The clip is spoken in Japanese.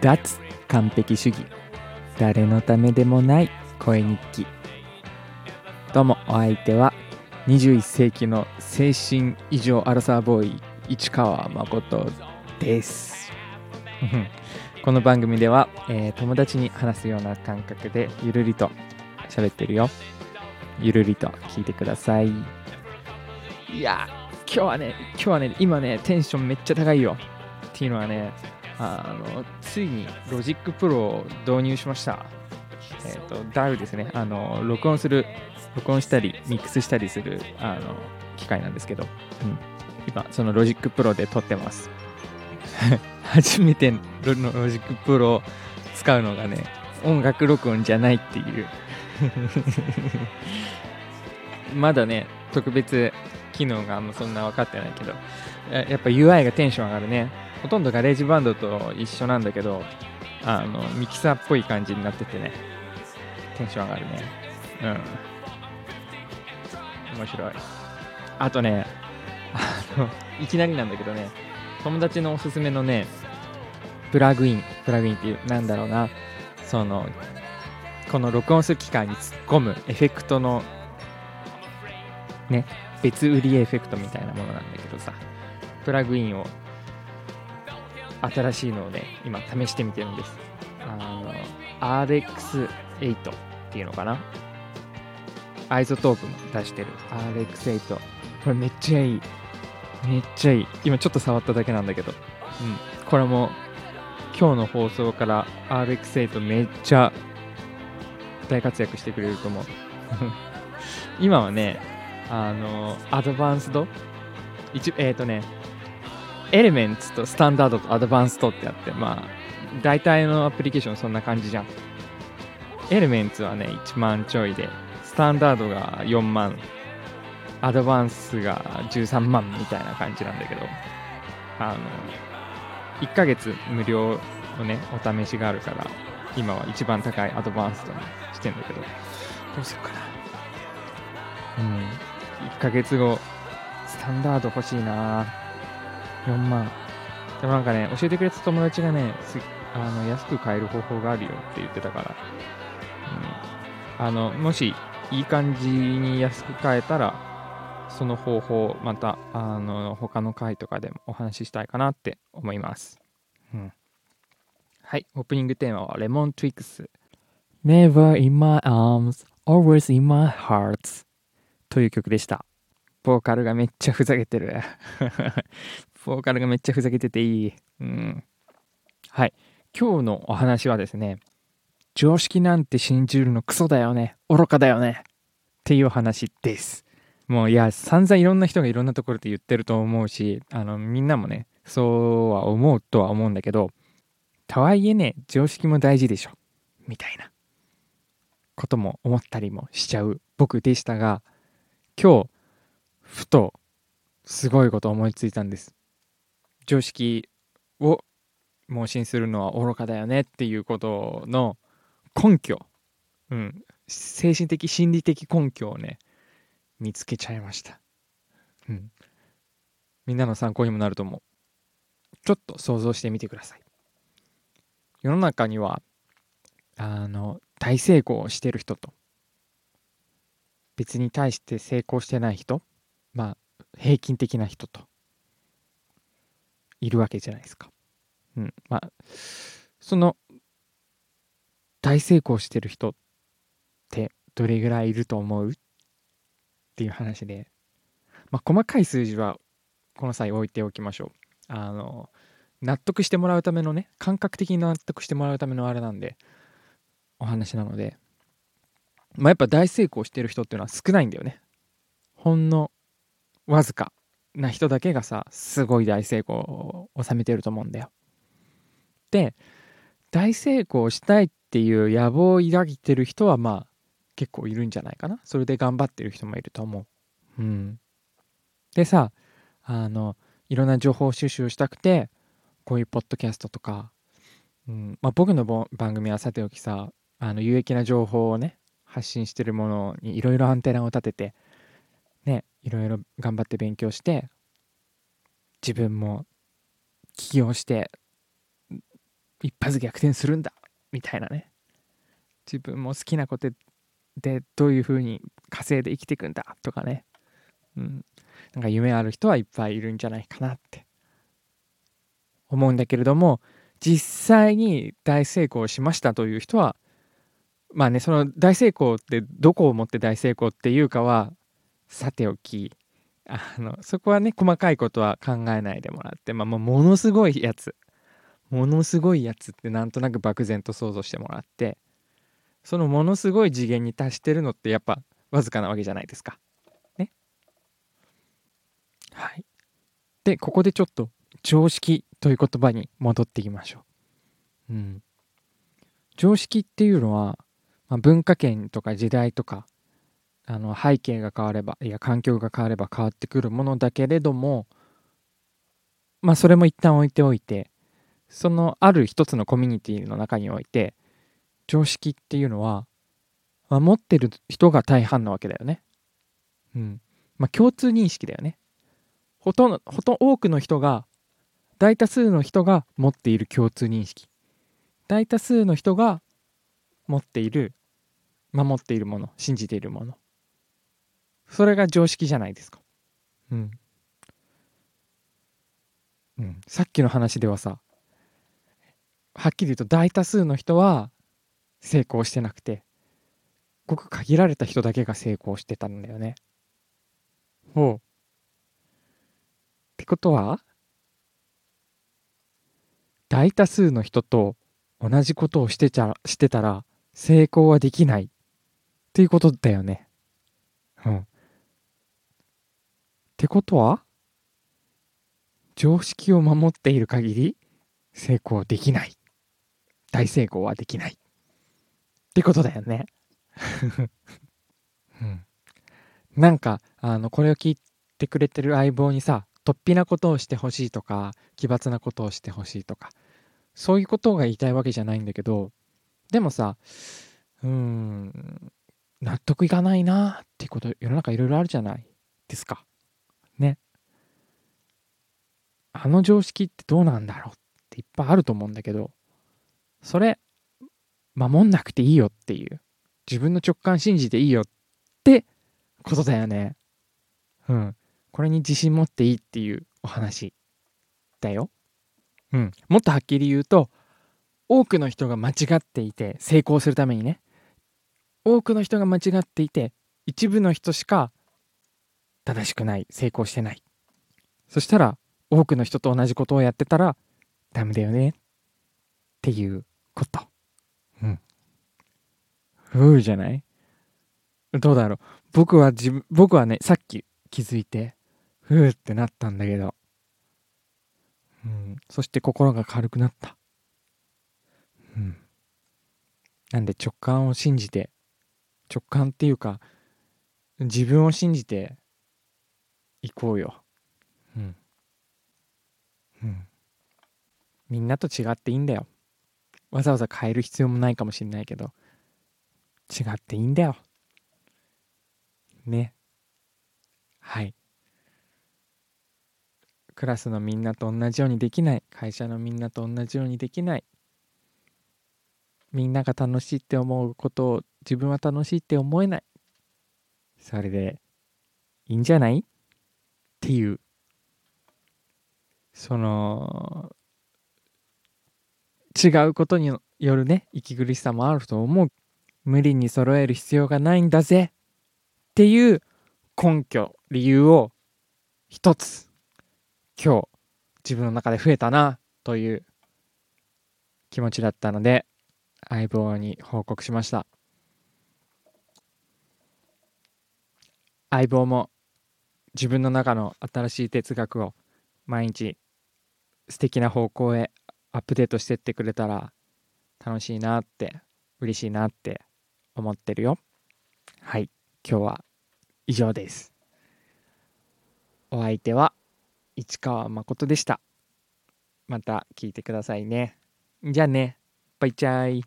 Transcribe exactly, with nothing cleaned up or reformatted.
脱完璧主義、誰のためでもない声日記。どうもお相手はにじゅういっ世紀の精神異常アラサーボーイ市川誠です。この番組では、えー、友達に話すような感覚でゆるりと喋ってるよ。ゆるりと聞いてください。いや今日はね今日はね今ねテンションめっちゃ高いよ。っていうのはねあのついにロジックプロを導入しました。えーと、ダウ ですね。あの録音する録音したりミックスしたりするあの機械なんですけど、うん、今そのロジックプロで撮ってます。初めてのロジックプロを使うのがね音楽録音じゃないっていう。まだね特別機能があんまそんな分かってないけど、やっぱ ユーアイ がテンション上がるね。ほとんどガレージバンドと一緒なんだけどあのミキサーっぽい感じになっててねテンション上がるね。うん面白い。あとねあのいきなりなんだけどね友達のおすすめのねプラグインプラグインっていうなんだろうなそのこの録音する機械に突っ込むエフェクトのね別売りエフェクトみたいなものなんだけどさプラグインを新しいのをね今試してみてるんです。あの アールエックスエイト っていうのかなアイゾトープも出してる アールエックスエイト これめっちゃいいめっちゃいい。今ちょっと触っただけなんだけど、うん、これも今日の放送から アールエックスエイト めっちゃ大活躍してくれると思う。今はねあのアドバンスド一えっ、ー、とねエレメンツとスタンダードとアドバンストってあってまあ大体のアプリケーションそんな感じじゃん。エレメンツはねいちまんちょいでスタンダードがよんまんアドバンスがじゅうさんまんみたいな感じなんだけどあのいっかげつ無料のねお試しがあるから今は一番高いアドバンストにしてんだけどどうするかな。うんいっかげつごスタンダード欲しいなよんまん。でもなんかね教えてくれた友達がねあの安く買える方法があるよって言ってたから、うん、あのもしいい感じに安く買えたらその方法またあの他の回とかでもお話ししたいかなって思います、うん、はいオープニングテーマはレモントリックス Never in my arms, always in my heart という曲でした。ボーカルがめっちゃふざけてる。ボーカルがめっちゃふざけてていい、うん、はい今日のお話はですね常識なんて信じるのクソだよね愚かだよねっていう話です。もういや散々いろんな人がいろんなところで言ってると思うしあのみんなもねそうは思うとは思うんだけどとはいえね常識も大事でしょみたいなことも思ったりもしちゃう僕でしたが今日ふとすごいこと思いついたんです。常識を盲信するのは愚かだよねっていうことの根拠、うん、精神的心理的根拠をね見つけちゃいました、うん、みんなの参考にもなると思う。ちょっと想像してみてください。世の中にはあの大成功をしてる人と別に対して成功してない人まあ平均的な人といるわけじゃないですか、うん、まあその大成功してる人ってどれぐらいいると思うっていう話で、まあ、細かい数字はこの際置いておきましょう。あの納得してもらうためのね感覚的に納得してもらうためのあれなんでお話なので、まあ、やっぱ大成功してる人っていうのは少ないんだよね。ほんのわずかな人だけがさすごい大成功を収めてると思うんだよ。で大成功したいっていう野望を抱いてる人はまあ結構いるんじゃないかな。それで頑張ってる人もいると思う、うん、でさあのいろんな情報収集したくてこういうポッドキャストとか、うんまあ、僕の番組はさておきさあの有益な情報をね発信してるものにいろいろアンテナを立ててね、いろいろ頑張って勉強して自分も起業して一発逆転するんだみたいなね、自分も好きなことでどういう風に稼いで生きていくんだとかね、うん、なんか夢ある人はいっぱいいるんじゃないかなって思うんだけれども、実際に大成功しましたという人は、まあね、その大成功ってどこをもって大成功っていうかはさておき、あのそこはね細かいことは考えないでもらって、まあ、もうものすごいやつものすごいやつってなんとなく漠然と想像してもらって、そのものすごい次元に達してるのってやっぱわずかなわけじゃないですかね。はい。でここでちょっと常識という言葉に戻っていきましょう。うん。常識っていうのは、まあ、文化圏とか時代とかあの背景が変われば、いや環境が変われば変わってくるものだけれども、まあそれも一旦置いておいて、そのある一つのコミュニティの中において常識っていうのは、まあ、持ってる人が大半なわけだよね。うん。まあ共通認識だよね。ほとんど、ほとんど多くの人が、大多数の人が持っている共通認識。大多数の人が持っている、守っているもの、信じているもの。それが常識じゃないですか。うん。うん。さっきの話ではさ、はっきり言うと大多数の人は成功してなくて、ごく限られた人だけが成功してたんだよね。ほう。ってことは、大多数の人と同じことをしてちゃ、してたら成功はできないっていうことだよね。うん。ってことは、常識を守っている限り成功できない。大成功はできない。ってことだよね。うん、なんかあのこれを聞いてくれてる相棒にさ、突飛なことをしてほしいとか奇抜なことをしてほしいとかそういうことが言いたいわけじゃないんだけど、でもさ、うーん、納得いかないなっていうこと、世の中いろいろあるじゃないですかね。あの常識ってどうなんだろうっていっぱいあると思うんだけど、それ守んなくていいよっていう、自分の直感信じていいよってことだよね。うん。これに自信持っていいっていうお話だよ。うん。もっとはっきり言うと、多くの人が間違っていて、成功するためにね、多くの人が間違っていて、一部の人しか正しくない、成功してない。そしたら、多くの人と同じことをやってたらダメだよねっていうこと。うん。うーじゃない？どうだろう。僕は自分、僕はね、さっき気づいて、ふーってなったんだけど。うん。そして心が軽くなった。うん。なんで直感を信じて、直感っていうか、自分を信じていこうよ。うん。うん。みんなと違っていいんだよ。わざわざ変える必要もないかもしれないけど。違っていいんだよね。はい。クラスのみんなと同じようにできない、会社のみんなと同じようにできない、みんなが楽しいって思うことを自分は楽しいって思えない、それでいいんじゃないっていう、その違うことによるね息苦しさもあると思う、無理に揃える必要がないんだぜっていう根拠、理由を一つ今日自分の中で増えたなという気持ちだったので、相棒に報告しました。相棒も自分の中の新しい哲学を毎日素敵な方向へアップデートしてってくれたら楽しいなって嬉しいなって思ってるよ。はい、今日は以上です。お相手は市川誠でした。また聞いてくださいね。じゃあね、バイチャイ。